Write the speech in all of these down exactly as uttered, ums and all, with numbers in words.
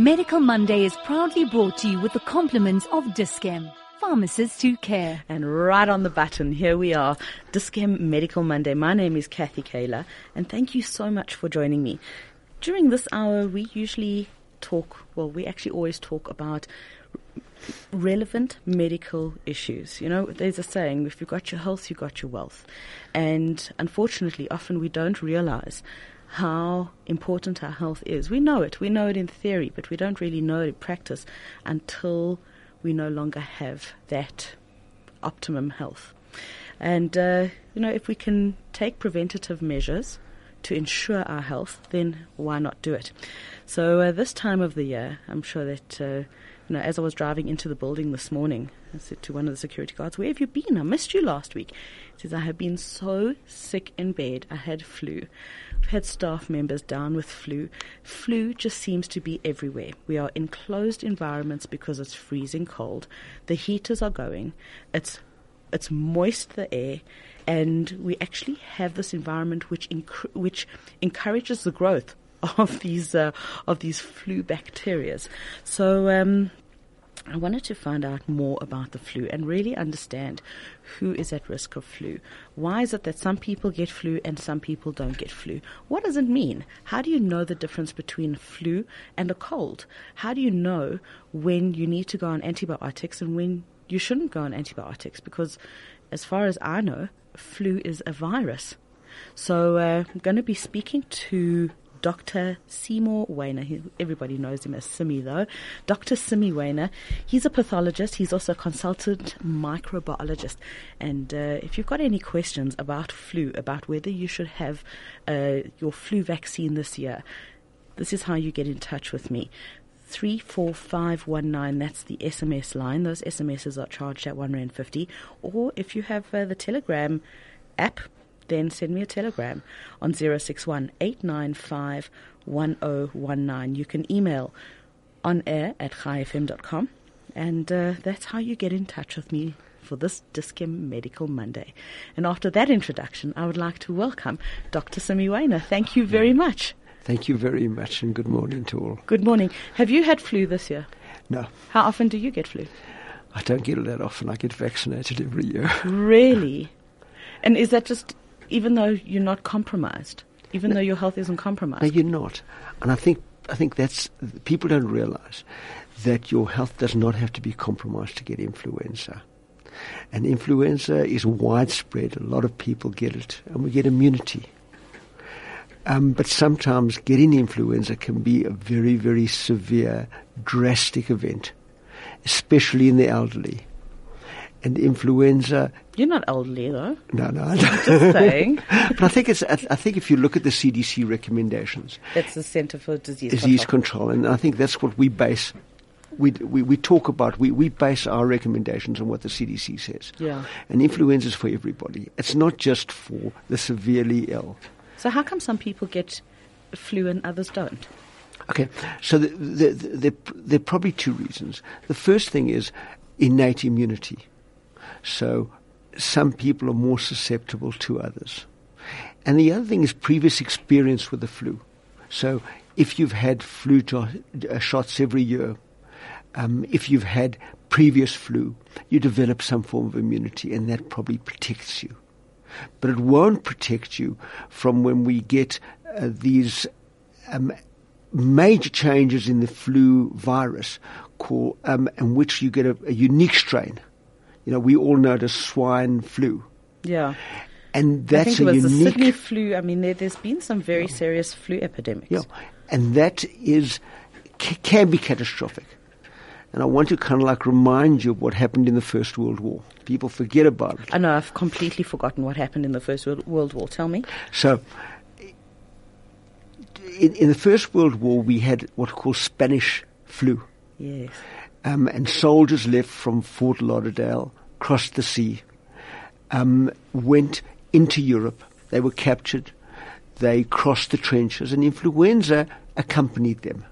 Medical Monday is proudly brought to you with the compliments of Dischem. Pharmacists who care. And right on the button, here we are, Dischem Medical Monday. My name is Kathy Kaler, and thank you so much for joining me. During this hour, we usually talk, well, we actually always talk about relevant medical issues. You know, there's a saying, if you've got your health, you've got your wealth. And unfortunately, often we don't realize how important our health is. We know it. We know it in theory, but we don't really know it in practice until we no longer have that optimum health. And, uh, you know, if we can take preventative measures to ensure our health, then why not do it? So uh, this time of the year, I'm sure that, uh, you know, as I was driving into the building this morning, I said to one of the security guards, "Where have you been? I missed you last week." He says, "I have been so sick in bed. I had flu. We've had staff members down with flu. Flu just seems to be everywhere. We are in closed environments because it's freezing cold. The heaters are going. It's it's moist, the air. And we actually have this environment which inc- which encourages the growth of these uh, of these flu bacteria." So um, I wanted to find out more about the flu and really understand who is at risk of flu. Why is it that some people get flu and some people don't get flu? What does it mean? How do you know the difference between flu and a cold? How do you know when you need to go on antibiotics and when you shouldn't go on antibiotics? Because as far as I know, flu is a virus. So uh, I'm going to be speaking to Doctor Seymour Waner. He, everybody knows him as Simi, though. Doctor Simi Waner. He's a pathologist. He's also a consultant microbiologist. And uh, if you've got any questions about flu, about whether you should have uh, your flu vaccine this year, this is how you get in touch with me. three four five one nine, that's the S M S line. Those S M Ses are charged at one rand fifty. Or if you have uh, the Telegram app, then send me a telegram on zero six one eight nine five one zero one nine. You can email on air at chai f m dot com, and uh, that's how you get in touch with me for this Dischem Medical Monday. And after that introduction, I would like to welcome Doctor Simi Waner. Thank you very much. Thank you very much, and good morning to all. Good morning. Have you had flu this year? No. How often do you get flu? I don't get it that often. I get vaccinated every year. Really? And is that just... even though you're not compromised, even no, though your health isn't compromised? No, you're not. And I think I think that's, people don't realize that your health does not have to be compromised to get influenza. And influenza is widespread. A lot of people get it, and we get immunity. Um, but sometimes getting influenza can be a very, very severe, drastic event, especially in the elderly. And influenza. You're not elderly, though. No, no. I'm just saying. But I think it's. I think if you look at the C D C recommendations, that's the Center for Disease Control. Disease Control, and I think that's what we base. We we, we talk about. We, we base our recommendations on what the C D C says. Yeah. And influenza is for everybody. It's not just for the severely ill. So how come some people get flu and others don't? Okay. So the, the, the, the, there are probably two reasons. The first thing is innate immunity. So some people are more susceptible to others. And the other thing is previous experience with the flu. So if you've had flu to, uh, shots every year, um, if you've had previous flu, you develop some form of immunity, and that probably protects you. But it won't protect you from when we get uh, these um, major changes in the flu virus call, um, in which you get a, a unique strain. You know, we all know the swine flu. Yeah. And that's I think it was a unique... the Sydney flu. I mean, there, there's been some very yeah. serious flu epidemics. Yeah. And that is, c- can be catastrophic. And I want to kind of like remind you of what happened in the First World War. People forget about it. I know, I've completely forgotten what happened in the First World War. Tell me. So, in, in the First World War, we had what's called Spanish flu. Yes. Um, and soldiers left from Fort Lauderdale, crossed the sea, um, went into Europe. They were captured. They crossed the trenches, and influenza accompanied them.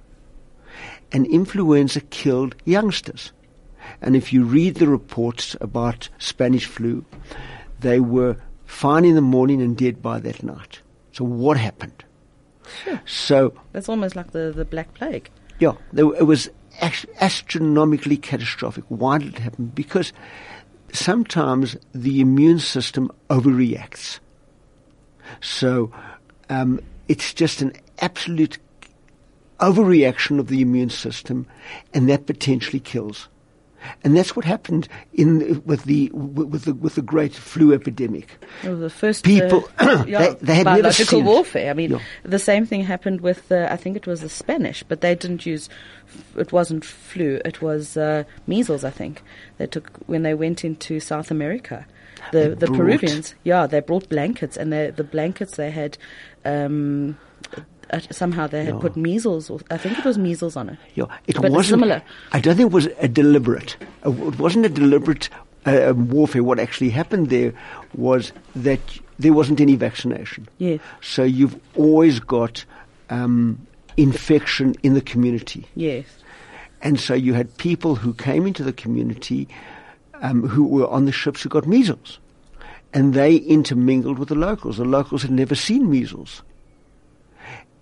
And influenza killed youngsters. And if you read the reports about Spanish flu, they were fine in the morning and dead by that night. So what happened? Sure. So that's almost like the, the Black Plague. Yeah, there, it was astronomically catastrophic. Why did it happen? Because sometimes the immune system overreacts. So um, it's just an absolute overreaction of the immune system, and that potentially kills. And that's what happened in with the with the with the great flu epidemic. Well, the first people uh, yeah, they, they had biological warfare. I mean, yeah. the same thing happened with uh, I think it was the Spanish, but they didn't use. It wasn't flu. It was uh, measles. I think they took when they went into South America. The the Peruvians, yeah, they brought blankets, and they, the blankets they had. Um, Uh, somehow they had no. put measles, or I think it was measles on it. Yeah, it but wasn't similar. I don't think it was a deliberate. Uh, it wasn't a deliberate uh, warfare. What actually happened there was that there wasn't any vaccination. Yeah. So you've always got um, infection in the community. Yes. And so you had people who came into the community um, who were on the ships who got measles, and they intermingled with the locals. The locals had never seen measles.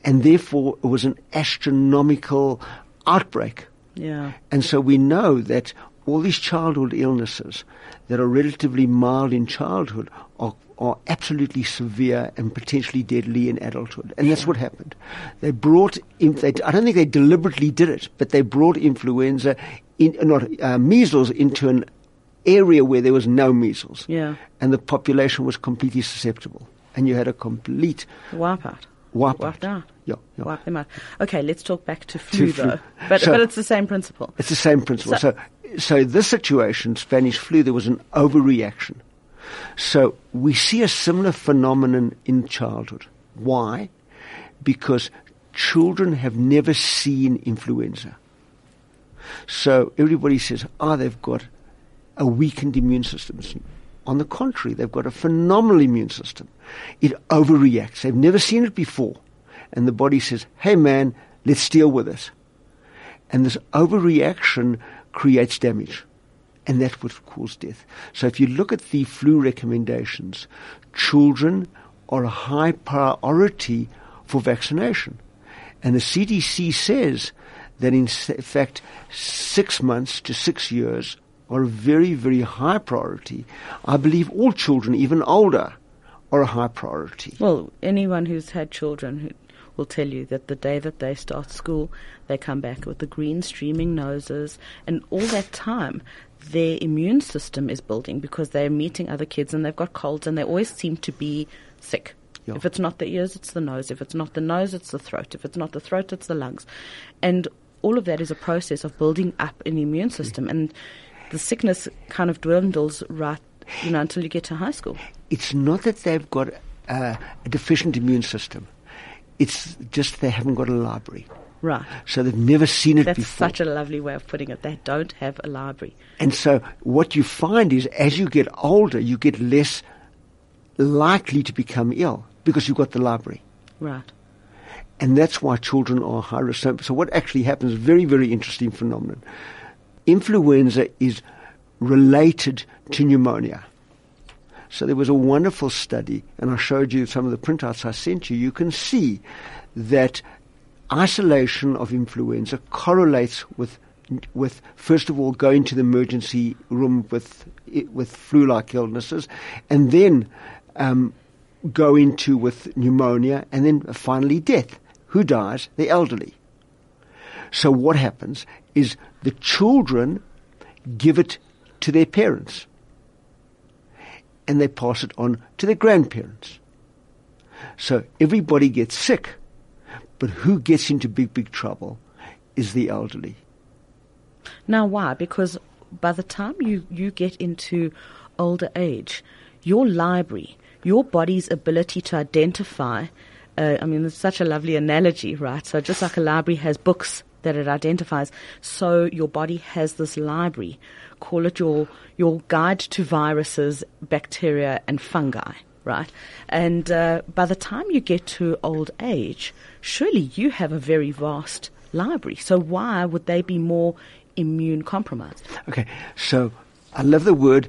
And therefore, it was an astronomical outbreak. Yeah. And so we know that all these childhood illnesses that are relatively mild in childhood are, are absolutely severe and potentially deadly in adulthood. And that's what happened. They brought in, they, I don't think they deliberately did it, but they brought influenza, in, not uh, measles, into an area where there was no measles. Yeah. And the population was completely susceptible. And you had a complete wipeout. Wipe, Wipe them out. Yeah, yeah. Wipe them out. Okay, let's talk back to flu, to flu. though. But, so, but it's the same principle. It's the same principle. So, so, so this situation, Spanish flu, there was an overreaction. So we see a similar phenomenon in childhood. Why? Because children have never seen influenza. So everybody says, oh, they've got a weakened immune system. On the contrary, they've got a phenomenal immune system. It overreacts. They've never seen it before. And the body says, hey, man, let's deal with it. And this overreaction creates damage. And that's what causes death. So if you look at the flu recommendations, children are a high priority for vaccination. And the C D C says that, in fact, six months to six years are a very, very high priority. I believe all children, even older, are a high priority. Well, anyone who's had children who will tell you that the day that they start school, they come back with the green streaming noses, and all that time their immune system is building because they're meeting other kids and they've got colds and they always seem to be sick. Yeah. If it's not the ears, it's the nose. If it's not the nose, it's the throat. If it's not the throat, it's the lungs. And all of that is a process of building up an immune system. And the sickness kind of dwindles right, you know, until you get to high school. It's not that they've got uh, a deficient immune system. It's just they haven't got a library. Right. So they've never seen it That's before. That's such a lovely way of putting it. They don't have a library. And so what you find is as you get older, you get less likely to become ill because you've got the library. Right. And that's why children are high risk. So, so what actually happens is a very, very interesting phenomenon. Influenza is related to pneumonia. So there was a wonderful study, and I showed you some of the printouts I sent you. You can see that isolation of influenza correlates with, with first of all, going to the emergency room with with flu-like illnesses, and then um, go into with pneumonia, and then finally death. Who dies? The elderly. So what happens is the children give it to their parents and they pass it on to their grandparents. So everybody gets sick, but who gets into big, big trouble is the elderly. Now, why? Because by the time you, you get into older age, your library, your body's ability to identify, uh, I mean, it's such a lovely analogy, right? So just like a library has books that it identifies, so your body has this library. Call it your your guide to viruses, bacteria, and fungi, right? And uh, by the time you get to old age, surely you have a very vast library. So why would they be more immune compromised? Okay, so I love the word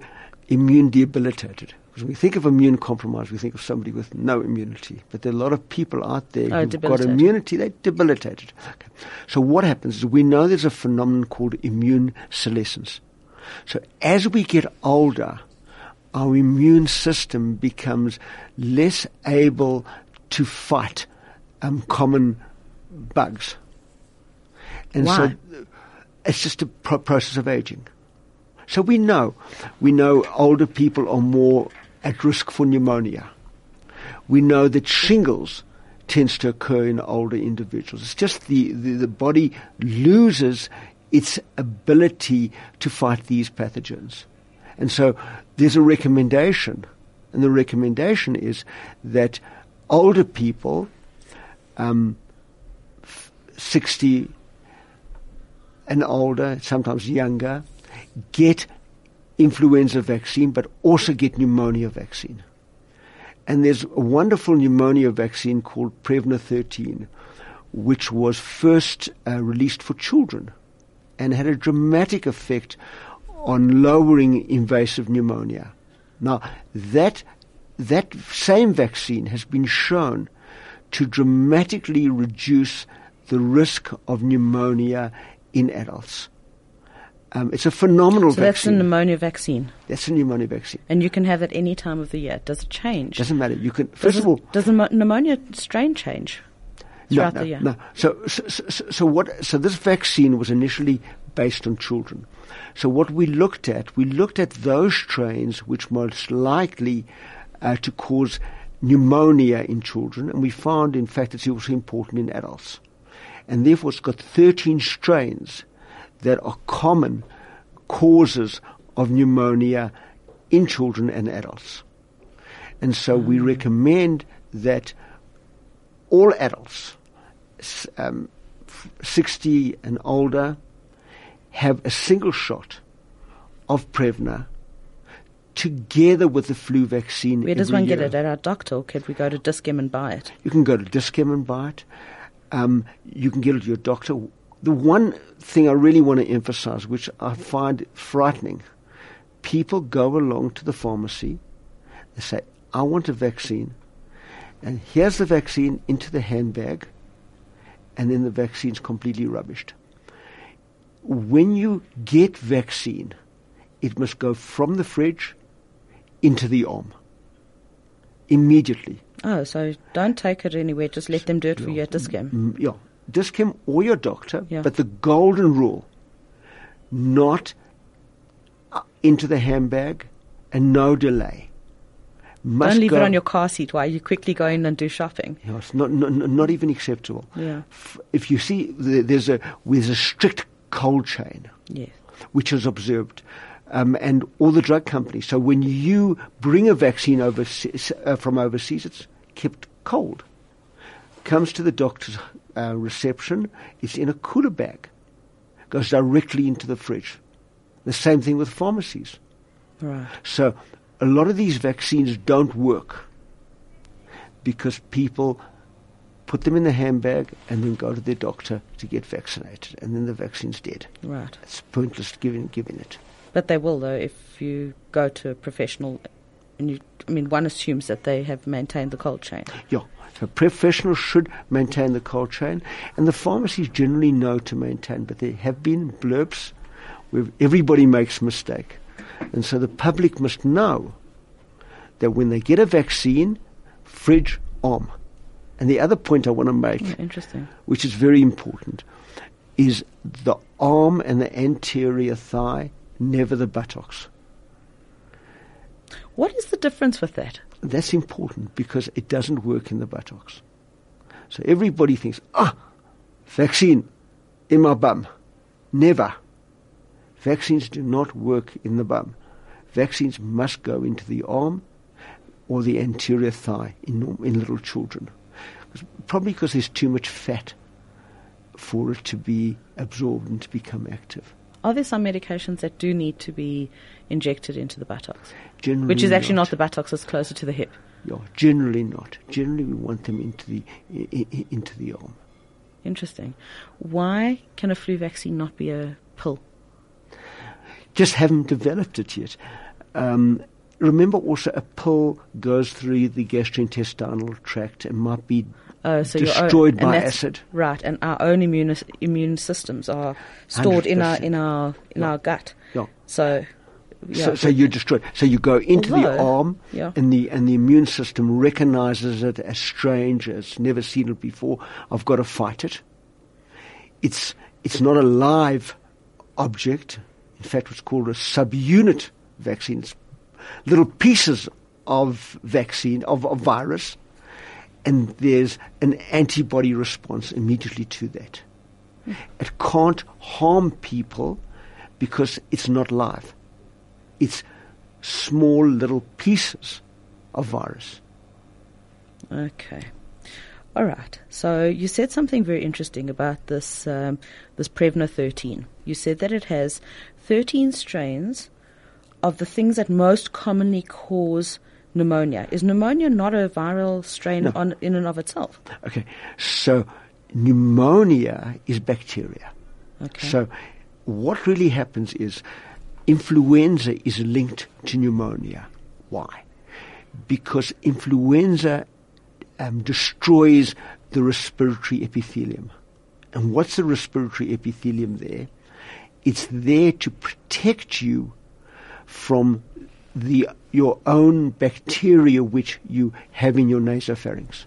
immune debilitated. Because when we think of immune compromise, we think of somebody with no immunity. But there are a lot of people out there oh, who've got immunity, they're debilitated. Okay. So what happens is we know there's a phenomenon called immune senescence. So as we get older, our immune system becomes less able to fight um, common bugs. And Why? so it's just a pro- process of aging. So we know, we know older people are more at risk for pneumonia. We know that shingles tends to occur in older individuals. It's just the, the, the body loses its ability to fight these pathogens. And so there's a recommendation, and the recommendation is that older people, um, sixty and older, sometimes younger, get influenza vaccine, but also get pneumonia vaccine. And there's a wonderful pneumonia vaccine called Prevnar thirteen, which was first uh, released for children and had a dramatic effect on lowering invasive pneumonia. Now, that that same vaccine has been shown to dramatically reduce the risk of pneumonia in adults. Um, it's a phenomenal so vaccine. So that's a pneumonia vaccine? That's a pneumonia vaccine. And you can have it any time of the year. Does it change? Doesn't matter. You can, first does of all... It, does the pneumonia strain change throughout no, no, the year? No, so, so, so, so what? So this vaccine was initially based on children. So what we looked at, we looked at those strains which most likely uh, to cause pneumonia in children, and we found, in fact, it's also important in adults. And therefore it's got thirteen strains that are common causes of pneumonia in children and adults. And so we recommend that all adults, um, sixty and older, have a single shot of Prevnar together with the flu vaccine. Where does one year. get it? At our doctor, or could we go to Dischem and buy it? You can go to Dischem and buy it. Um, you can get it to your doctor. The one thing I really want to emphasize, which I find frightening, people go along to the pharmacy, they say, I want a vaccine, and here's the vaccine into the handbag, and then the vaccine's completely rubbished. When you get vaccine, it must go from the fridge into the arm immediately. Oh, so don't take it anywhere, just let them do it for you at Dischem. Yeah. Dischem or your doctor, yeah. But the golden rule, not into the handbag and no delay. Must Don't leave go, it on your car seat while you quickly go in and do shopping. No, it's not, not, not even acceptable. Yeah. If you see, there's a, there's a strict cold chain, yes, which is observed, um, and all the drug companies. So when you bring a vaccine overseas, uh, from overseas, it's kept cold. Comes to the doctor's uh, reception, it's in a cooler bag, goes directly into the fridge. The same thing with pharmacies. Right. So a lot of these vaccines don't work because people put them in the handbag and then go to their doctor to get vaccinated, and then the vaccine's dead. Right. It's pointless giving giving it. But they will, though, if you go to a professional. And you, I mean, one assumes that they have maintained the cold chain. Yeah, so professionals should maintain the cold chain, and the pharmacies generally know to maintain, but there have been blurbs where everybody makes a mistake. And so the public must know that when they get a vaccine, fridge, arm. And the other point I want to make, oh, interesting, which is very important, is the arm and the anterior thigh, never the buttocks. What is the difference with that? That's important because it doesn't work in the buttocks. So everybody thinks, ah, vaccine in my bum. Never. Vaccines do not work in the bum. Vaccines must go into the arm or the anterior thigh in, in little children. Probably because there's too much fat for it to be absorbed and to become active. Are there some medications that do need to be injected into the buttocks? Generally Which is actually not, not the buttocks, it's closer to the hip. Yeah, generally not. Generally we want them into the into the arm. Interesting. Why can a flu vaccine not be a pill? Just haven't developed it yet. Um, Remember also a pill goes through the gastrointestinal tract and might be uh, so destroyed own, by acid. Right, and our own immune immune systems are stored one hundred percent. in our in our in yeah. our gut. Yeah. So, yeah. so so you destroy. So you go into Although, the arm, yeah. and the and the immune system recognizes it as strange, it's never seen it before. I've got to fight it. It's it's not a live object. In fact, it's called a subunit vaccine. It's little pieces of vaccine, of, of virus, and there's an antibody response immediately to that. Mm. It can't harm people because it's not live. It's small little pieces of virus. Okay. All right. So you said something very interesting about this, um, this Prevnar thirteen. You said that it has thirteen strains of the things that most commonly cause pneumonia. Is pneumonia not a viral strain no. on, in and of itself? Okay, so pneumonia is bacteria. Okay. So what really happens is influenza is linked to pneumonia. Why? Because influenza um, destroys the respiratory epithelium. And what's the respiratory epithelium there? It's there to protect you from the your own bacteria which you have in your nasopharynx.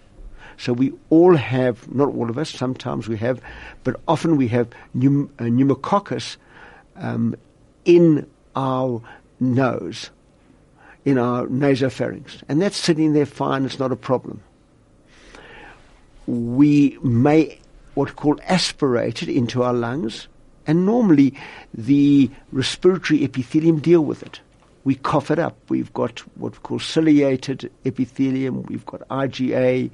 So we all have, not all of us, sometimes we have, but often we have pneum, uh, pneumococcus um, in our nose, in our nasopharynx. And that's sitting there fine, it's not a problem. We may, what's called, aspirate it into our lungs, and normally the respiratory epithelium deal with it. We cough it up. We've got what we call ciliated epithelium. We've got I G A.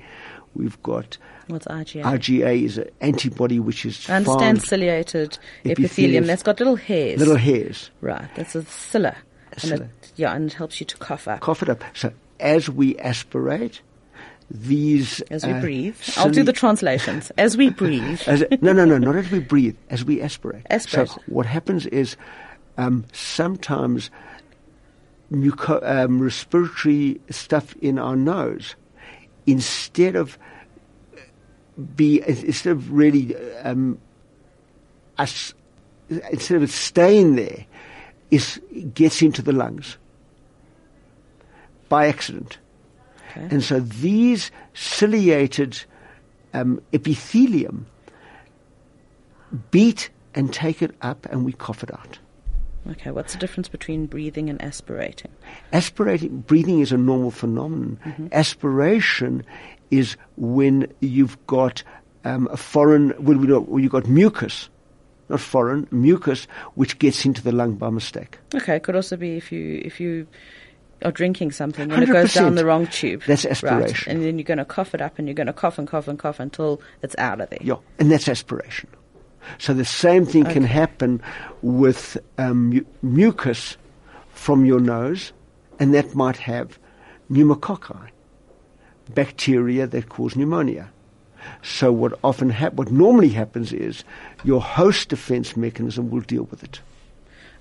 We've got... What's I G A? I G A is an antibody which is I understand ciliated epithelium. epithelium. That's got little hairs. Little hairs. Right. That's a cilia. And it, yeah, and it helps you to cough up. Cough it up. So as we aspirate... These, as we uh, breathe. Cili- I'll do the translations. As we breathe. as, no, no, no, not as we breathe. As we aspirate. Aspirate. So what happens is um, sometimes muco- um, respiratory stuff in our nose, instead of be instead of really um, us instead of it staying there, is gets into the lungs by accident. Okay. And so these ciliated um, epithelium beat and take it up, and we cough it out. Okay, what's the difference between breathing and aspirating? Aspirating, breathing is a normal phenomenon. Mm-hmm. Aspiration is when you've got um, a foreign, when, we don't, when you've got mucus, not foreign, mucus, which gets into the lung by mistake. Okay, it could also be if you if you... or drinking something and it goes down the wrong tube. That's aspiration. Right. And then you're going to cough it up and you're going to cough and cough and cough until it's out of there. Yeah, and that's aspiration. So the same thing okay. can happen with um, mu- mucus from your nose, and that might have pneumococci, bacteria that cause pneumonia. So what often ha- what normally happens is your host defense mechanism will deal with it.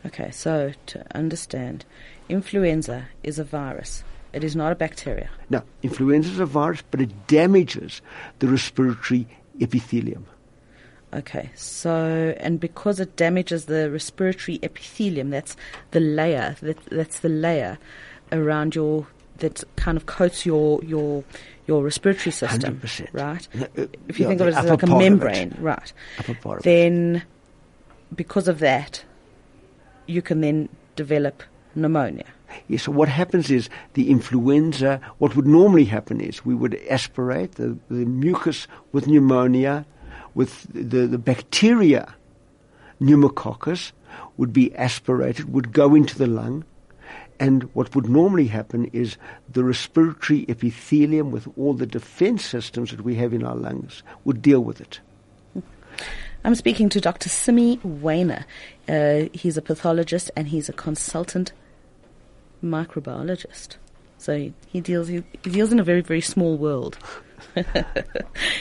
Okay, so to understand, influenza is a virus. It is not a bacteria. No, influenza is a virus, but it damages the respiratory epithelium. Okay, so, and because it damages the respiratory epithelium, that's the layer, that, that's the layer around your, that kind of coats your, your, your respiratory system. one hundred percent. Right? No, uh, if you yeah, think of it as like a membrane, right? Upper part of then, it. Because of that, you can then develop pneumonia. Yes, so what happens is the influenza, what would normally happen is we would aspirate the, the mucus with pneumonia, with the, the bacteria, pneumococcus, would be aspirated, would go into the lung, and what would normally happen is the respiratory epithelium with all the defense systems that we have in our lungs would deal with it. I'm speaking to Doctor Simi Waner. Uh, he's a pathologist and he's a consultant microbiologist. So he deals he, he deals in a very, very small world.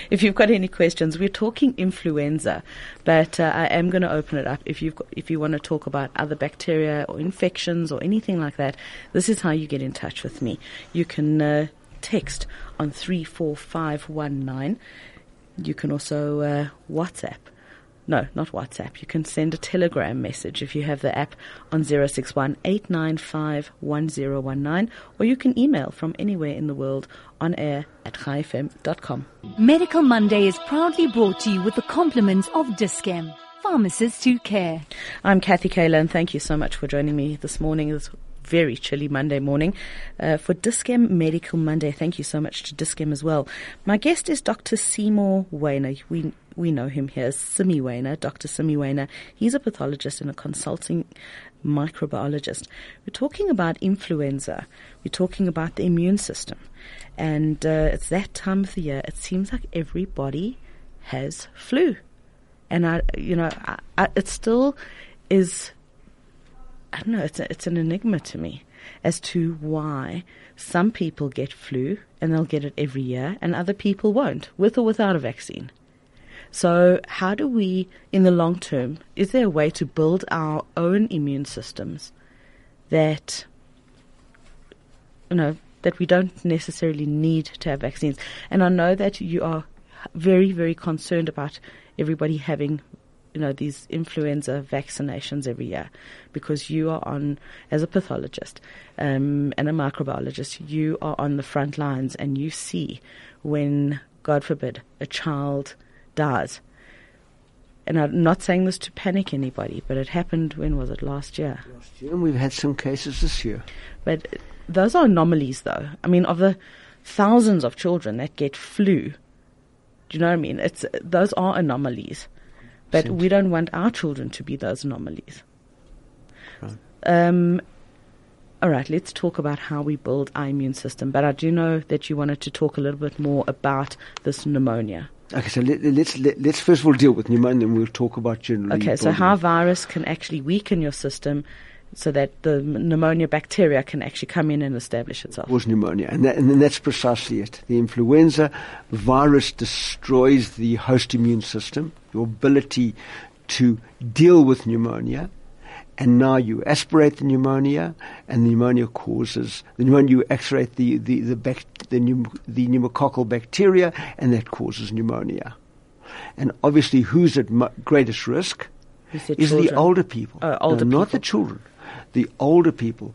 If you've got any questions, we're talking influenza, but uh, I am going to open it up. If you've got, if you want to talk about other bacteria or infections or anything like that, this is how you get in touch with me. You can uh, text on three four five one nine. You can also uh, WhatsApp. No, not WhatsApp. You can send a Telegram message if you have the app on zero six one eight nine five one zero one nine, or you can email from anywhere in the world on air at chai f m dot com. Medical Monday is proudly brought to you with the compliments of Dischem, pharmacists who care. I'm Kathy Kaler, and thank you so much for joining me this morning. This very chilly Monday morning uh, for Dischem Medical Monday. Thank you so much to Dischem as well. My guest is Doctor Seymour Waner. We we know him here as Simi Waner, Doctor Simi Waner. He's a pathologist and a consulting microbiologist. We're talking about influenza. We're talking about the immune system. And uh, it's that time of the year. It seems like everybody has flu. And, I, you know, I, I, it still is... I don't know, it's, a, it's an enigma to me as to why some people get flu and they'll get it every year and other people won't, with or without a vaccine. So how do we, in the long term, is there a way to build our own immune systems that, you know, that we don't necessarily need to have vaccines? And I know that you are very, very concerned about everybody having you know, these influenza vaccinations every year, because you are on, as a pathologist um, and a microbiologist, you are on the front lines and you see when, God forbid, a child dies. And I'm not saying this to panic anybody, but it happened, when was it, last year? Last year, and we've had some cases this year. But those are anomalies, though. I mean, of the thousands of children that get flu, do you know what I mean? It's those are anomalies. But we don't want our children to be those anomalies. Right. Um, all right, let's talk about how we build our immune system. But I do know that you wanted to talk a little bit more about this pneumonia. Okay, so let, let's let, let's first of all deal with pneumonia, and we'll talk about generally. Okay, so how virus can actually weaken your system so that the pneumonia bacteria can actually come in and establish itself. It was pneumonia, and, that, and then that's precisely it. The influenza virus destroys the host immune system, your ability to deal with pneumonia, and now you aspirate the pneumonia, and the pneumonia causes, the pneumonia, you aspirate the, the, the, bac, the, pneum, the pneumococcal bacteria, and that causes pneumonia. And obviously, who's at mu- greatest risk? Is children? The older people. Uh, older no, people. Not the children. The older people,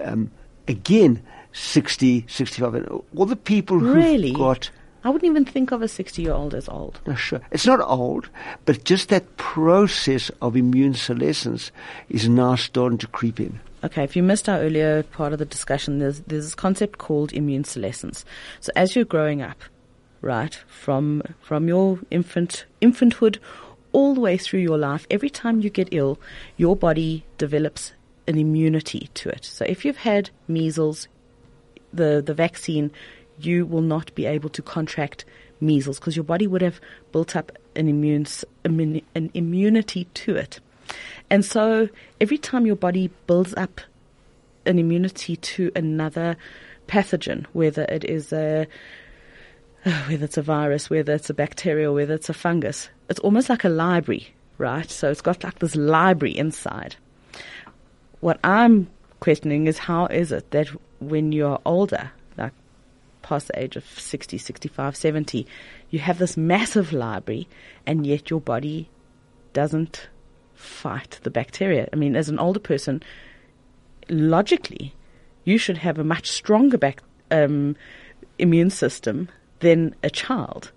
um, again, sixty, sixty-five, all the people who've really? got... I wouldn't even think of a sixty-year-old as old. No, sure. It's not old, but just that process of immune senescence is now starting to creep in. Okay, if you missed our earlier part of the discussion, there's, there's this concept called immune senescence. So as you're growing up, right, from from your infant infanthood all the way through your life, every time you get ill, your body develops an immunity to it. So if you've had measles, the, the vaccine, you will not be able to contract measles because your body would have built up an immune immun, an immunity to it. And so every time your body builds up an immunity to another pathogen, whether it is a whether it's a virus, whether it's a bacteria, whether it's a fungus, it's almost like a library, right? So it's got like this library inside. What I'm questioning is how is it that when you're older, like past the age of sixty, sixty-five, seventy, you have this massive library and yet your body doesn't fight the bacteria. I mean, as an older person, logically, you should have a much stronger bac- um, immune system than a child,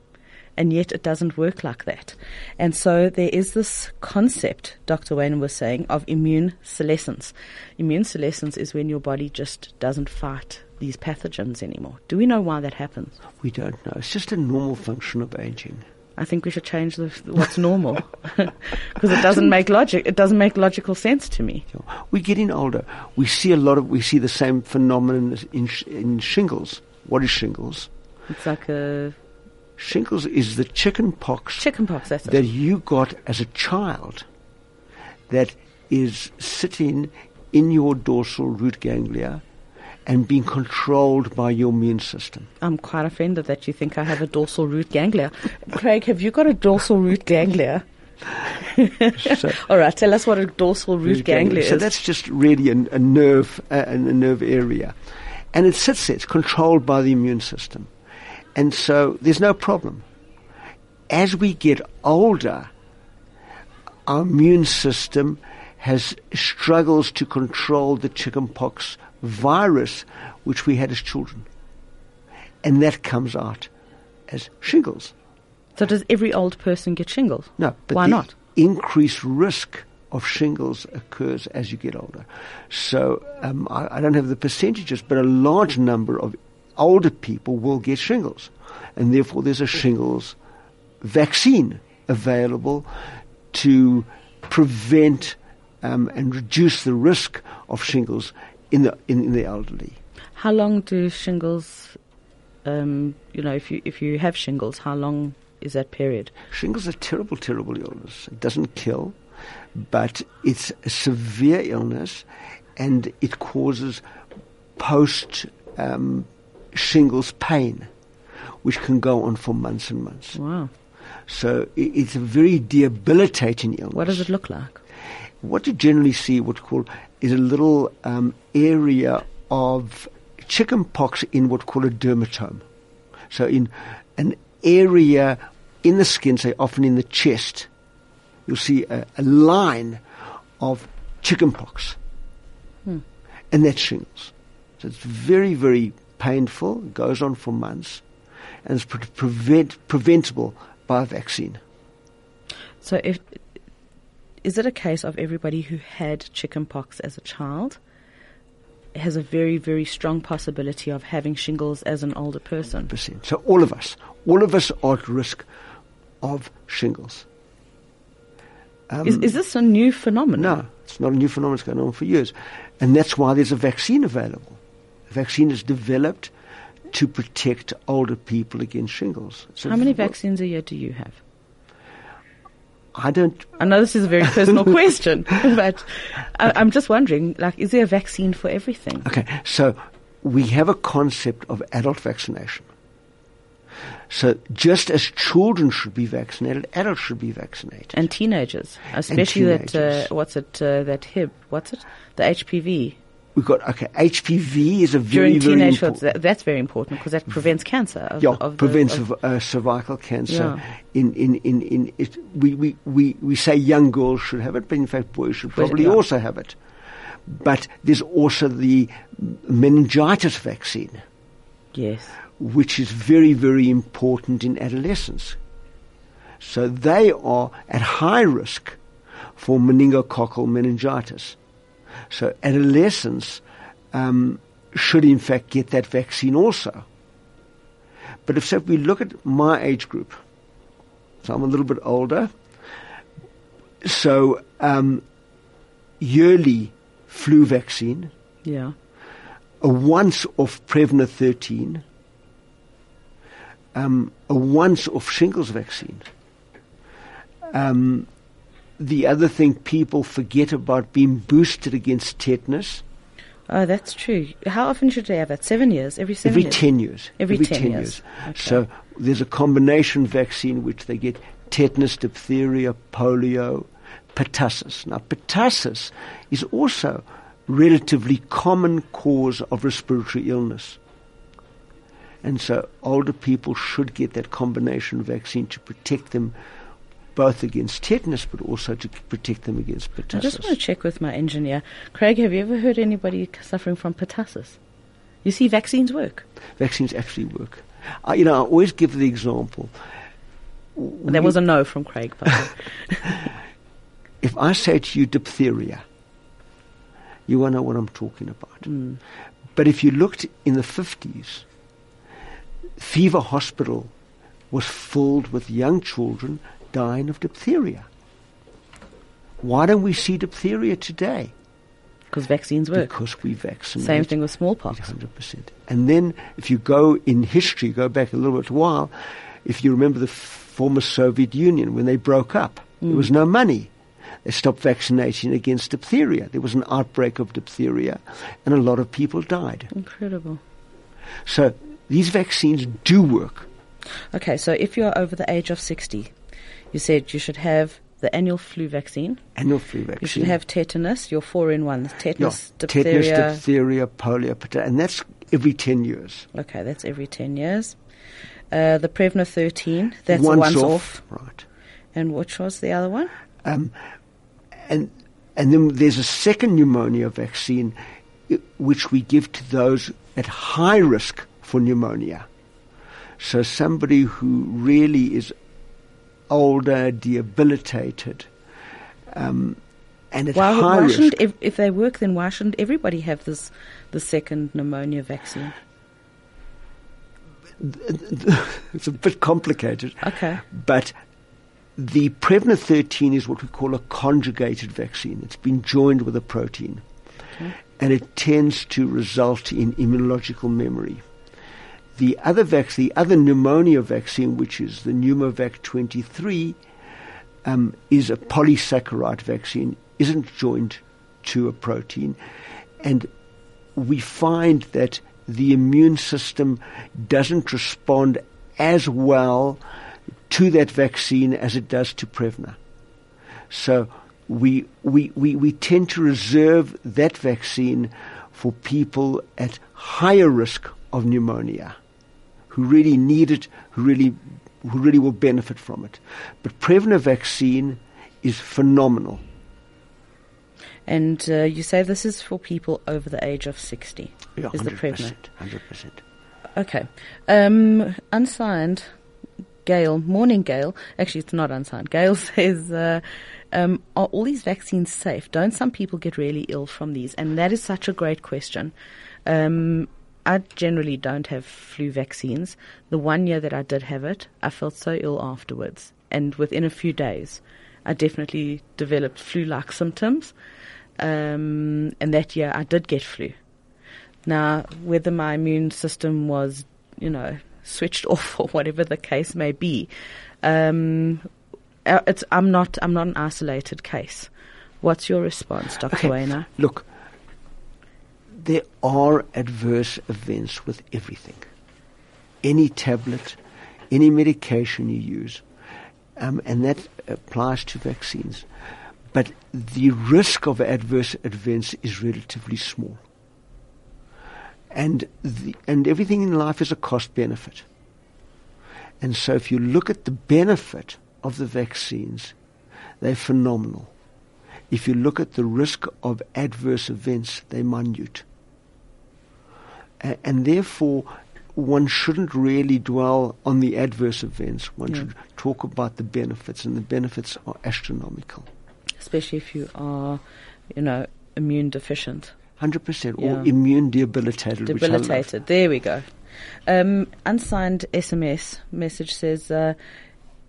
and yet it doesn't work like that. And so there is this concept, Doctor Waner was saying, of immune senescence. Immune senescence is when your body just doesn't fight these pathogens anymore. Do we know why that happens? We don't know. It's just a normal function of aging. I think we should change the, what's normal, because it doesn't make logic. It doesn't make logical sense to me. We're getting older. We see a lot of. We see the same phenomenon in, in shingles. What is shingles? It's like a... Shingles is the chicken pox, chicken pox that's that it. you got as a child that is sitting in your dorsal root ganglia and being controlled by your immune system. I'm quite offended that you think I have a dorsal root ganglia. Craig, have you got a dorsal root ganglia? So, all right, tell us what a dorsal root, root ganglia, ganglia is. So that's just really an, a nerve, uh, an, a nerve area, and it sits there. It's controlled by the immune system, and so there's no problem. As we get older, our immune system has struggles to control the chickenpox virus, which we had as children, and that comes out as shingles. So does every old person get shingles? No. But why not? Increased risk of shingles occurs as you get older. So um, I, I don't have the percentages, but a large number of older people will get shingles, and therefore there's a shingles vaccine available to prevent um, and reduce the risk of shingles in the in, in the elderly. How long do shingles? Um, you know, if you if you have shingles, how long is that period? Shingles are a terrible, terrible illness. It doesn't kill, but it's a severe illness, and it causes post um, shingles pain, which can go on for months and months. Wow! So it's a very debilitating illness. What does it look like? What you generally see, what's called, is a little um, area of chickenpox in what's called a dermatome. So in an area in the skin, say often in the chest, you'll see a, a line of chickenpox, hmm. and that's shingles. So it's very, very painful. It goes on for months, and it's pre- prevent preventable by a vaccine. So, if is it a case of everybody who had chickenpox as a child has a very, very strong possibility of having shingles as an older person? one hundred percent. So all of us, all of us are at risk of shingles. Um, is, is this a new phenomenon? No, it's not a new phenomenon. It's going on for years. And that's why there's a vaccine available. A vaccine is developed to protect older people against shingles. So how many vaccines a year do you have? I don't. I know this is a very personal question, but I, I'm just wondering, like, is there a vaccine for everything? Okay, so we have a concept of adult vaccination. So just as children should be vaccinated, adults should be vaccinated, and teenagers, especially and teenagers. that. Uh, what's it? Uh, that H I V? What's it? The H P V. We've got okay. H P V is a very During very important. That, that's very important because that prevents cancer. Of, yeah, of prevents the, of, uh, cervical cancer. Yeah. In in in in it, we, we we we say young girls should have it, but in fact boys should probably yeah. also have it. But there's also the meningitis vaccine. Yes. Which is very very important in adolescents. So they are at high risk for meningococcal meningitis. So adolescents um, should, in fact, get that vaccine also. But if, so if we look at my age group, so I'm a little bit older, so um, yearly flu vaccine, yeah, a once-off Prevnar thirteen, um, a once-off shingles vaccine, um the other thing people forget about being boosted against tetanus. Oh, that's true. How often should they have that? Seven years? Every seven every years? Every ten years. Every, every ten, ten years. years. Okay. So there's a combination vaccine which they get tetanus, diphtheria, polio, pertussis. Now, pertussis is also relatively common cause of respiratory illness. And so older people should get that combination vaccine to protect them both against tetanus, but also to protect them against pertussis. I just want to check with my engineer. Craig, have you ever heard anybody suffering from pertussis? You see, vaccines work. Vaccines actually work. I, you know, I always give the example. We, there was a no from Craig. If I say to you diphtheria, you won't know what I'm talking about. Mm. But if you looked in the fifties, Fever Hospital was filled with young children dying of diphtheria. Why don't we see diphtheria today? Because vaccines work. Because we vaccinate. Same thing with smallpox. one hundred percent. And then if you go in history, go back a little bit while, if you remember the former Soviet Union, when they broke up, mm. there was no money. stopped vaccination against diphtheria. There was an outbreak of diphtheria, and a lot of people died. Incredible. So these vaccines do work. Okay, so if you're over the age of sixty, you said you should have the annual flu vaccine. Annual flu vaccine. You should have tetanus, your four in one. Tetanus, yeah. diphtheria. Tetanus, diphtheria, polio, and that's every ten years. Okay, that's every ten years. Uh, the Prevnar thirteen, that's once, once off. off. Right. And which was the other one? Um, and and then there's a second pneumonia vaccine, which we give to those at high risk for pneumonia. So somebody who really is older, debilitated, um, and at why, high why risk. If, if they work, then why shouldn't everybody have this the second pneumonia vaccine? It's a bit complicated. Okay. But the Prevnar thirteen is what we call a conjugated vaccine. It's been joined with a protein. Okay. And it tends to result in immunological memory. The other vac- the other pneumonia vaccine, which is the Pneumovax twenty-three, um, is a polysaccharide vaccine, isn't joined to a protein. And we find that the immune system doesn't respond as well to that vaccine as it does to Prevnar. So we we, we, we tend to reserve that vaccine for people at higher risk of pneumonia, who really need it, who really who really will benefit from it. But Prevnar vaccine is phenomenal. And uh, you say this is for people over the age of sixty. Yeah, is the Prevnar one hundred percent. Okay. Um, unsigned, Gail. Morning, Gail. Actually, it's not unsigned. Gail says, uh, um, are all these vaccines safe? Don't some people get really ill from these? And that is such a great question. Um I generally don't have flu vaccines. The one year that I did have it, I felt so ill afterwards. And within a few days, I definitely developed flu-like symptoms. Um, and that year, I did get flu. Now, whether my immune system was, you know, switched off or whatever the case may be, um, it's, I'm not, I'm not an isolated case. What's your response, Doctor Okay. Waner? Look. There are adverse events with everything. Any tablet, any medication you use, um, and that applies to vaccines. But the risk of adverse events is relatively small. And the, and everything in life is a cost-benefit. And so if you look at the benefit of the vaccines, they're phenomenal. If you look at the risk of adverse events, they're minute. And therefore, one shouldn't really dwell on the adverse events. One yeah. should talk about the benefits, and the benefits are astronomical. Especially if you are, you know, immune deficient. one hundred percent, yeah. Or immune debilitated. Debilitated, there we go. Um, unsigned S M S message says, uh,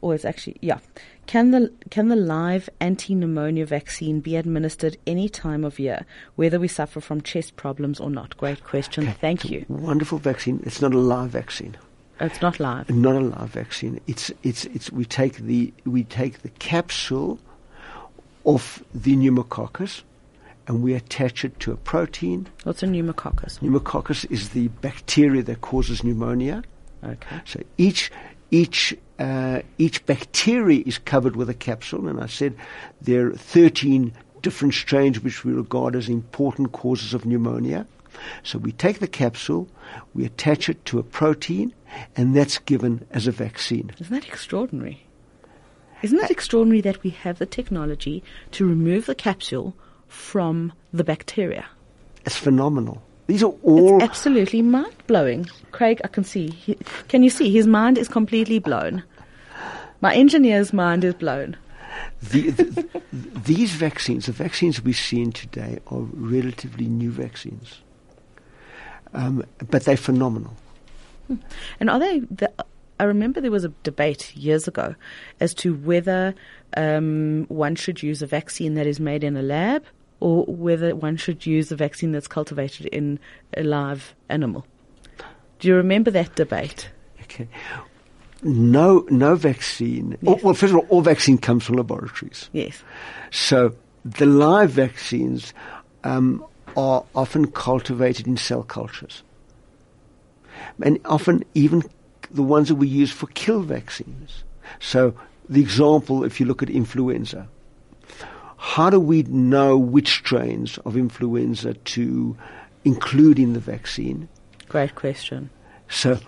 or it's actually, yeah. Can the can the live anti-pneumonia vaccine be administered any time of year, whether we suffer from chest problems or not? Great question. Okay. Thank it's you. A wonderful vaccine. It's not a live vaccine. It's not live. Not a live vaccine. It's it's it's. We take the we take the capsule of the pneumococcus, and we attach it to a protein. What's a pneumococcus? Pneumococcus is the bacteria that causes pneumonia. Okay. So each each. Uh, each bacteria is covered with a capsule, and I said there are thirteen different strains which we regard as important causes of pneumonia. So we take the capsule, we attach it to a protein, and that's given as a vaccine. Isn't that extraordinary? Isn't it extraordinary that we have the technology to remove the capsule from the bacteria? It's phenomenal. These are all... It's absolutely mind-blowing. Craig, I can see. He, can you see? His mind is completely blown. My engineer's mind is blown. The, the, these vaccines, the vaccines we've seen today, are relatively new vaccines. Um, but they're phenomenal. And are they... The, I remember there was a debate years ago as to whether um, one should use a vaccine that is made in a lab, or whether one should use a vaccine that's cultivated in a live animal. Do you remember that debate? Okay. no no vaccine. Yes. Or, well, first of all, all vaccine comes from laboratories. Yes. So the live vaccines um, are often cultivated in cell cultures. And often even the ones that we use for kill vaccines. So the example, if you look at influenza, how do we know which strains of influenza to include in the vaccine? Great question. So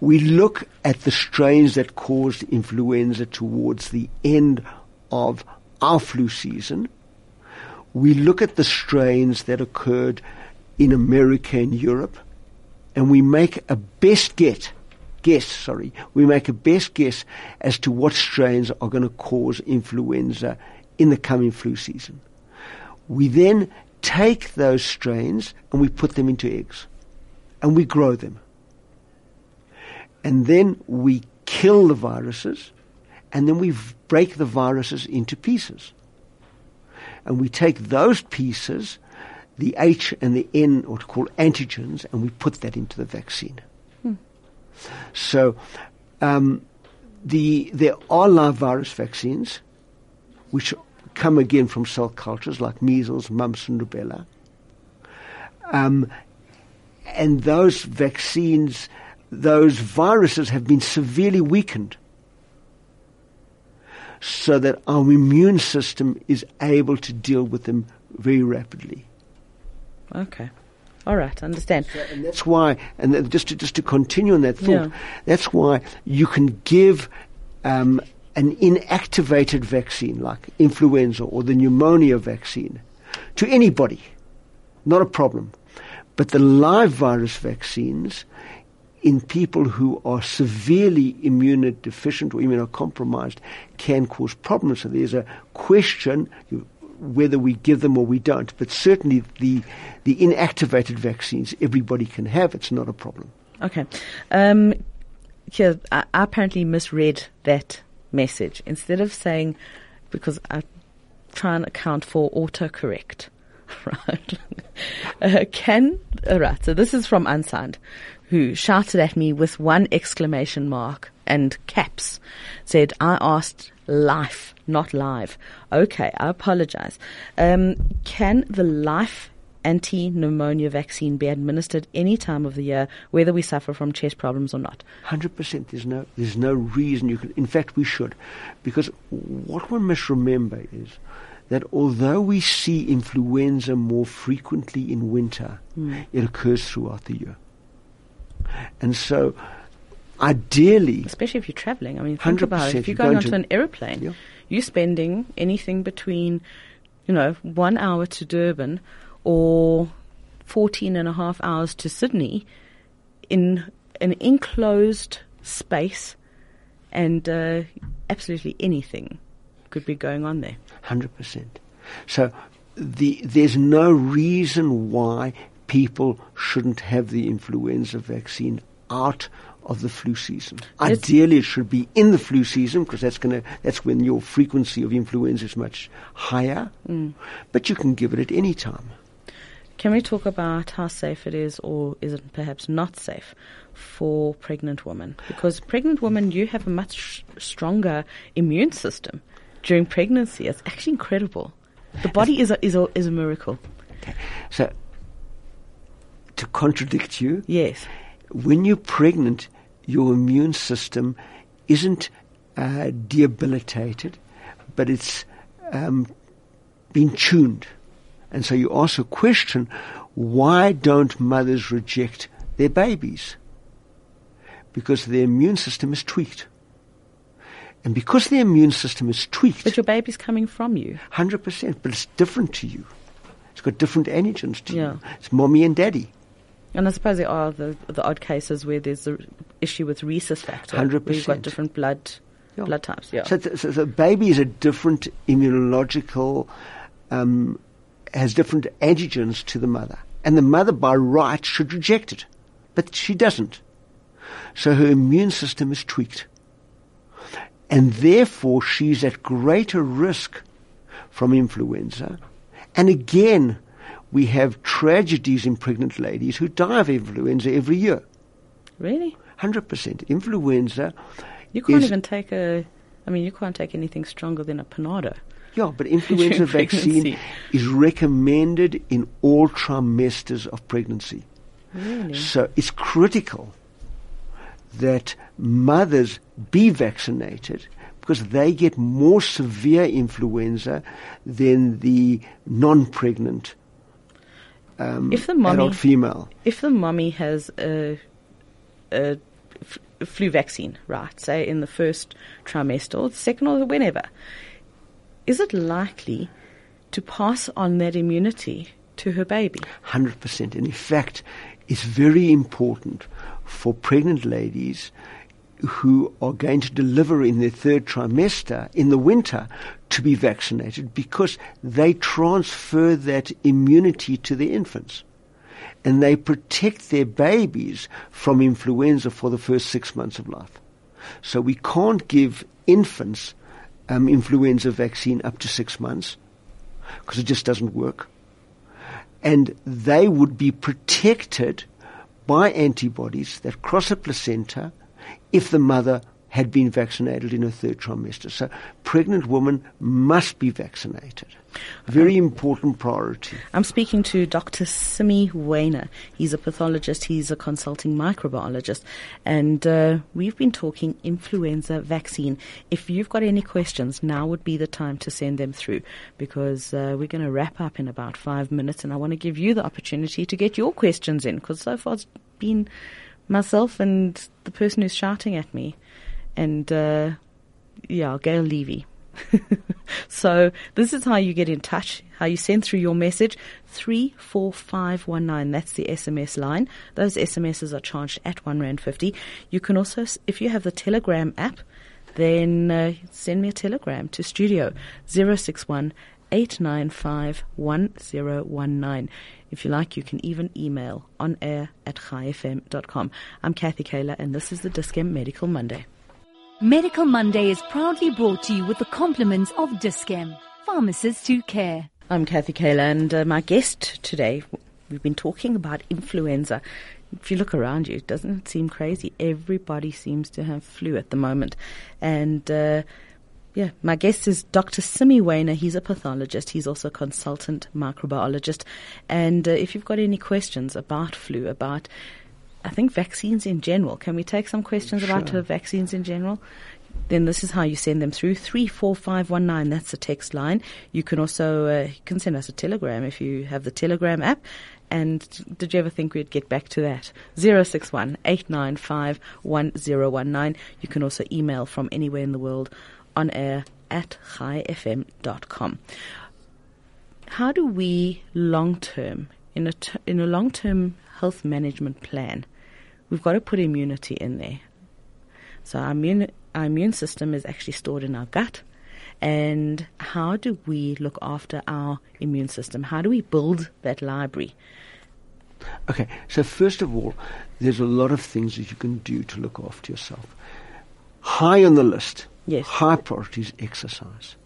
we look at the strains that caused influenza towards the end of our flu season. We look at the strains that occurred in America and Europe, and we make a best guess, guess, sorry, we make a best guess as to what strains are going to cause influenza in the coming flu season. We then take those strains and we put them into eggs and we grow them. And then we kill the viruses, and then we break the viruses into pieces. And we take those pieces, the H and the N, what we call antigens, and we put that into the vaccine. Hmm. So um, the there are live virus vaccines, which come again from cell cultures like measles, mumps, and rubella. Um, and those vaccines, those viruses have been severely weakened so that our immune system is able to deal with them very rapidly. Okay. All right, I understand. So, and that's why, and th- just, to, just to continue on that thought, yeah. That's why you can give um, an inactivated vaccine like influenza or the pneumonia vaccine to anybody, not a problem. But the live virus vaccines in people who are severely immunodeficient or immunocompromised can cause problems. So there's a question whether we give them or we don't. But certainly the the inactivated vaccines everybody can have. It's not a problem. Okay. Um, yeah, I apparently misread that message. Instead of saying, because I try and account for autocorrect, right? uh, can, all right, so this is from Unsigned, who shouted at me with one exclamation mark and caps, said, I asked life, not live. Okay, I apologize. Um, can the life anti-pneumonia vaccine be administered any time of the year, whether we suffer from chest problems or not? one hundred percent. There's no, there's no reason you can. In fact, we should. Because what one must remember is that although we see influenza more frequently in winter, mm. it occurs throughout the year. And so, ideally, especially if you're traveling, I mean, think about it. If you're going, going onto to, an aeroplane, yeah. you're spending anything between, you know, one hour to Durban or fourteen and a half hours to Sydney in an enclosed space, and uh, absolutely anything could be going on there. one hundred percent. So, the, there's no reason why people shouldn't have the influenza vaccine out of the flu season. It's Ideally, it should be in the flu season because that's going to—that's when your frequency of influenza is much higher. Mm. But you can give it at any time. Can we talk about how safe it is, or is it perhaps not safe for pregnant women? Because pregnant women, you have a much stronger immune system during pregnancy. It's actually incredible. The body is a, is a, is a miracle. Okay. So, to contradict you, yes. When you're pregnant, your immune system isn't uh, debilitated, but it's um, been tuned. And so you ask a question, why don't mothers reject their babies? Because their immune system is tweaked. And because their immune system is tweaked... But your baby's coming from you. one hundred percent, but it's different to you. It's got different antigens to yeah. you. It's mommy and daddy. And I suppose there are the, the odd cases where there's the issue with rhesus factor. one hundred percent. Where you've got different blood yeah. blood types. Yeah. So the so, so baby is a different immunological, um, has different antigens to the mother. And the mother by right should reject it. But she doesn't. So her immune system is tweaked. And therefore she's at greater risk from influenza. And again, we have tragedies in pregnant ladies who die of influenza every year. Really? one hundred percent. Influenza You can't is, even take a, I mean, you can't take anything stronger than a Panado. Yeah, but influenza vaccine is recommended in all trimesters of pregnancy. Really? So it's critical that mothers be vaccinated because they get more severe influenza than the non-pregnant um, if the mommy, adult female. If the mommy has a, a f- flu vaccine, right, say in the first trimester or the second or whenever, is it likely to pass on that immunity to her baby? one hundred percent. And in fact, it's very important for pregnant ladies who are going to deliver in their third trimester in the winter to be vaccinated because they transfer that immunity to their infants and they protect their babies from influenza for the first six months of life. So we can't give infants um, influenza vaccine up to six months because it just doesn't work. And they would be protected by antibodies that cross a placenta if the mother had been vaccinated in her third trimester. So pregnant women must be vaccinated. Very um, important priority. I'm speaking to Doctor Simi Waner. He's a pathologist. He's a consulting microbiologist. And uh, we've been talking influenza vaccine. If you've got any questions, now would be the time to send them through because uh, we're going to wrap up in about five minutes and I want to give you the opportunity to get your questions in because so far it's been myself and the person who's shouting at me. And, uh, yeah, Gail Levy. So this is how you get in touch, how you send through your message. three four five one nine, that's the S M S line. Those S M Ses are charged at one rand fifty. You can also, if you have the Telegram app, then uh, send me a telegram to studio zero six one eight nine five one zero one nine. If you like, you can even email on air at chai f m dot com. I'm Kathy Kaler, and this is the Dischem Medical Monday. Medical Monday is proudly brought to you with the compliments of Dischem, pharmacists who care. I'm Kathy Kaler, and uh, my guest today, we've been talking about influenza. If you look around you, it doesn't seem crazy. Everybody seems to have flu at the moment. And uh, yeah, my guest is Doctor Simi Waner. He's a pathologist. He's also a consultant microbiologist. And uh, if you've got any questions about flu, about I think vaccines in general. Can we take some questions sure. about vaccines in general? Then this is how you send them through. three four five one nine, that's the text line. You can also uh, you can send us a telegram if you have the Telegram app. And did you ever think we'd get back to that? zero six one eight nine five one zero one nine. You can also email from anywhere in the world on air at chai f m dot com. How do we long-term, in a, t- in a long-term health management plan, we've got to put immunity in there. So our immune, our immune system is actually stored in our gut. And how do we look after our immune system? How do we build that library? Okay, so first of all, there's a lot of things that you can do to look after yourself. High on the list, yes. High priority is exercise.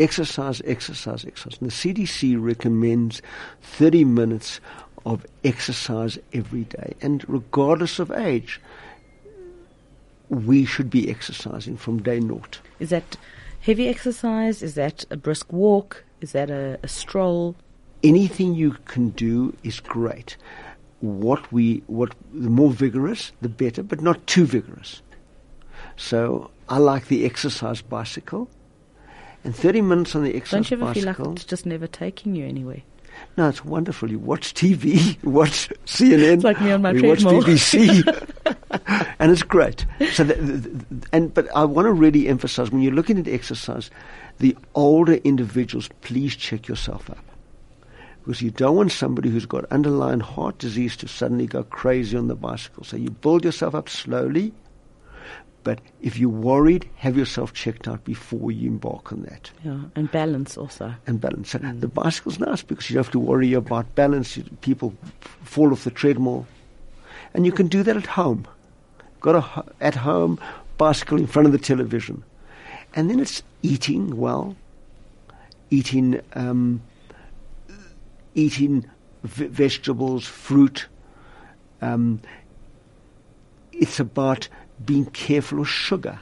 Exercise, exercise, exercise. And the C D C recommends thirty minutes of exercise every day. And regardless of age, we should be exercising from day nought. Is that heavy exercise? Is that a brisk walk? Is that a, a stroll? Anything you can do is great. What we, what the more vigorous, the better, but not too vigorous. So I like the exercise bicycle. And thirty minutes on the exercise bicycle. Don't you ever bicycle, feel like it's just never taking you anywhere? No, it's wonderful. You watch T V, watch C N N, it's like me on my you watch B B C, and it's great. So, the, the, the, and but I want to really emphasize when you're looking at exercise, the older individuals, please check yourself up, because you don't want somebody who's got underlying heart disease to suddenly go crazy on the bicycle. So you build yourself up slowly, but if you're worried, have yourself checked out before you embark on that. Yeah, and balance also. And balance. So mm. The bicycle's nice because you don't have to worry about balance. People fall off the treadmill. And you can do that at home. Got a at home bicycle in front of the television. And then it's eating well, eating, um, eating v- vegetables, fruit, um It's about being careful of sugar.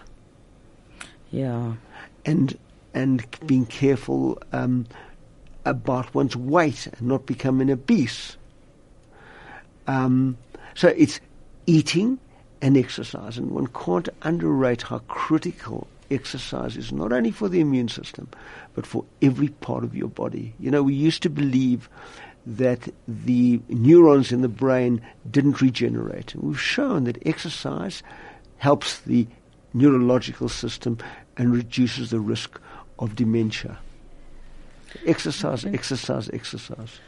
Yeah. And and being careful um, about one's weight and not becoming obese. Um, so it's eating and exercise. And one can't underrate how critical exercise is, not only for the immune system, but for every part of your body. You know, we used to believe that the neurons in the brain didn't regenerate. And we've shown that exercise helps the neurological system and reduces the risk of dementia. Exercise, okay. exercise, exercise.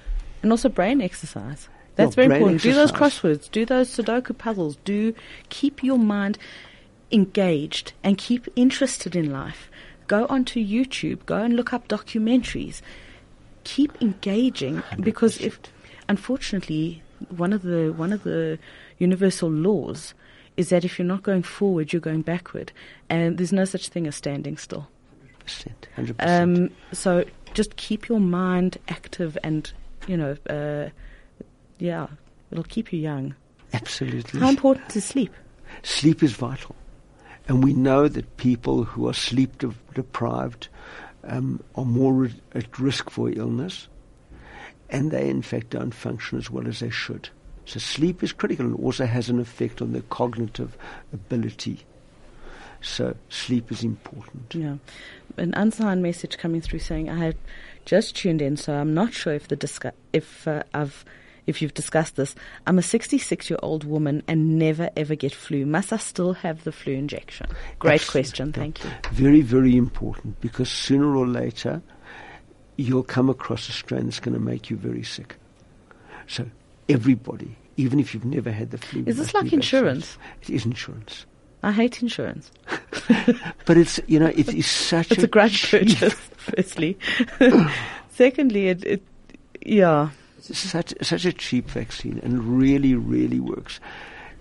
And also brain exercise. That's well, very important. Exercise. Do those crosswords. Do those Sudoku puzzles. Do keep your mind engaged and keep interested in life. Go onto YouTube. Go and look up documentaries. Keep engaging, because if, unfortunately, one of the one of the universal laws is that if you're not going forward, you're going backward, and there's no such thing as standing still. one hundred percent. Um, so just keep your mind active, and you know, uh, yeah, it'll keep you young. Absolutely. How important is sleep? Sleep is vital, and we know that people who are sleep de- deprived. Um, are more re- at risk for illness, and they in fact don't function as well as they should. So sleep is critical, and also has an effect on their cognitive ability. So sleep is important. Yeah. An unsigned message coming through saying, I had just tuned in, so I'm not sure if the discu- if uh, I've if you've discussed this. I'm a sixty-six-year-old woman and never, ever get flu. Must I still have the flu injection? Great Absolutely. Question. Thank you. Very, very important, because sooner or later you'll come across a strain that's going to make you very sick. So everybody, even if you've never had the flu. Is this like insurance? Vaccines. It is insurance. I hate insurance. But it's, you know, it is such it's a... It's a grudge purchase, firstly. Secondly, it, it yeah... Such such a cheap vaccine, and really, really works.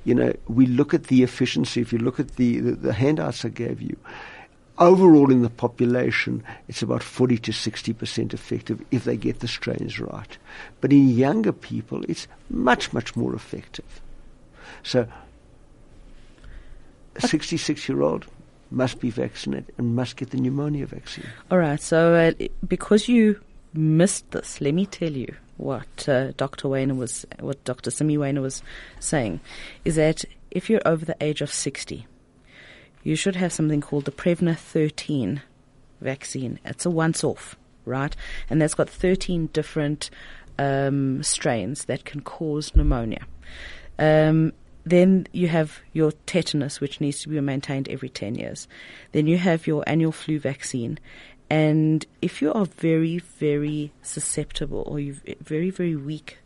You know, we look at the efficiency. If you look at the, the, the handouts I gave you, overall in the population, it's about forty to sixty percent effective if they get the strains right. But in younger people, it's much, much more effective. So a sixty-six-year-old must be vaccinated and must get the pneumonia vaccine. All right, so uh, because you missed this, let me tell you. What uh, Doctor Waner was, what Doctor Simi Waner was saying, is that if you're over the age of sixty, you should have something called the Prevnar thirteen vaccine. It's a once-off, right? And that's got thirteen different um, strains that can cause pneumonia. Um, then you have your tetanus, which needs to be maintained every ten years. Then you have your annual flu vaccine. And if you are very, very susceptible, or you're very, very weak,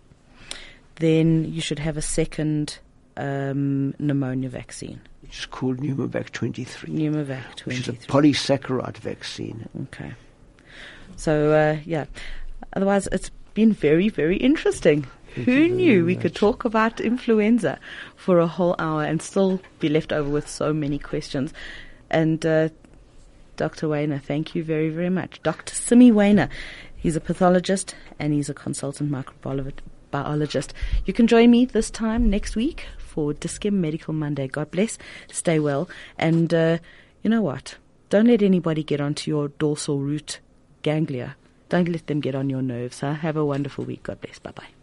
then you should have a second um, pneumonia vaccine. Which is called Pneumovax twenty-three. Pneumovax twenty-three. Which is a polysaccharide vaccine. Okay. So, uh, yeah. Otherwise, it's been very, very interesting. Thank Who knew we much. could talk about influenza for a whole hour and still be left over with so many questions? And... Uh, Doctor Waner, thank you very, very much. Doctor Simi Waner, he's a pathologist and he's a consultant microbiologist. You can join me this time next week for Dischem Medical Monday. God bless. Stay well. And uh, you know what? Don't let anybody get onto your dorsal root ganglia. Don't let them get on your nerves. Huh? Have a wonderful week. God bless. Bye-bye.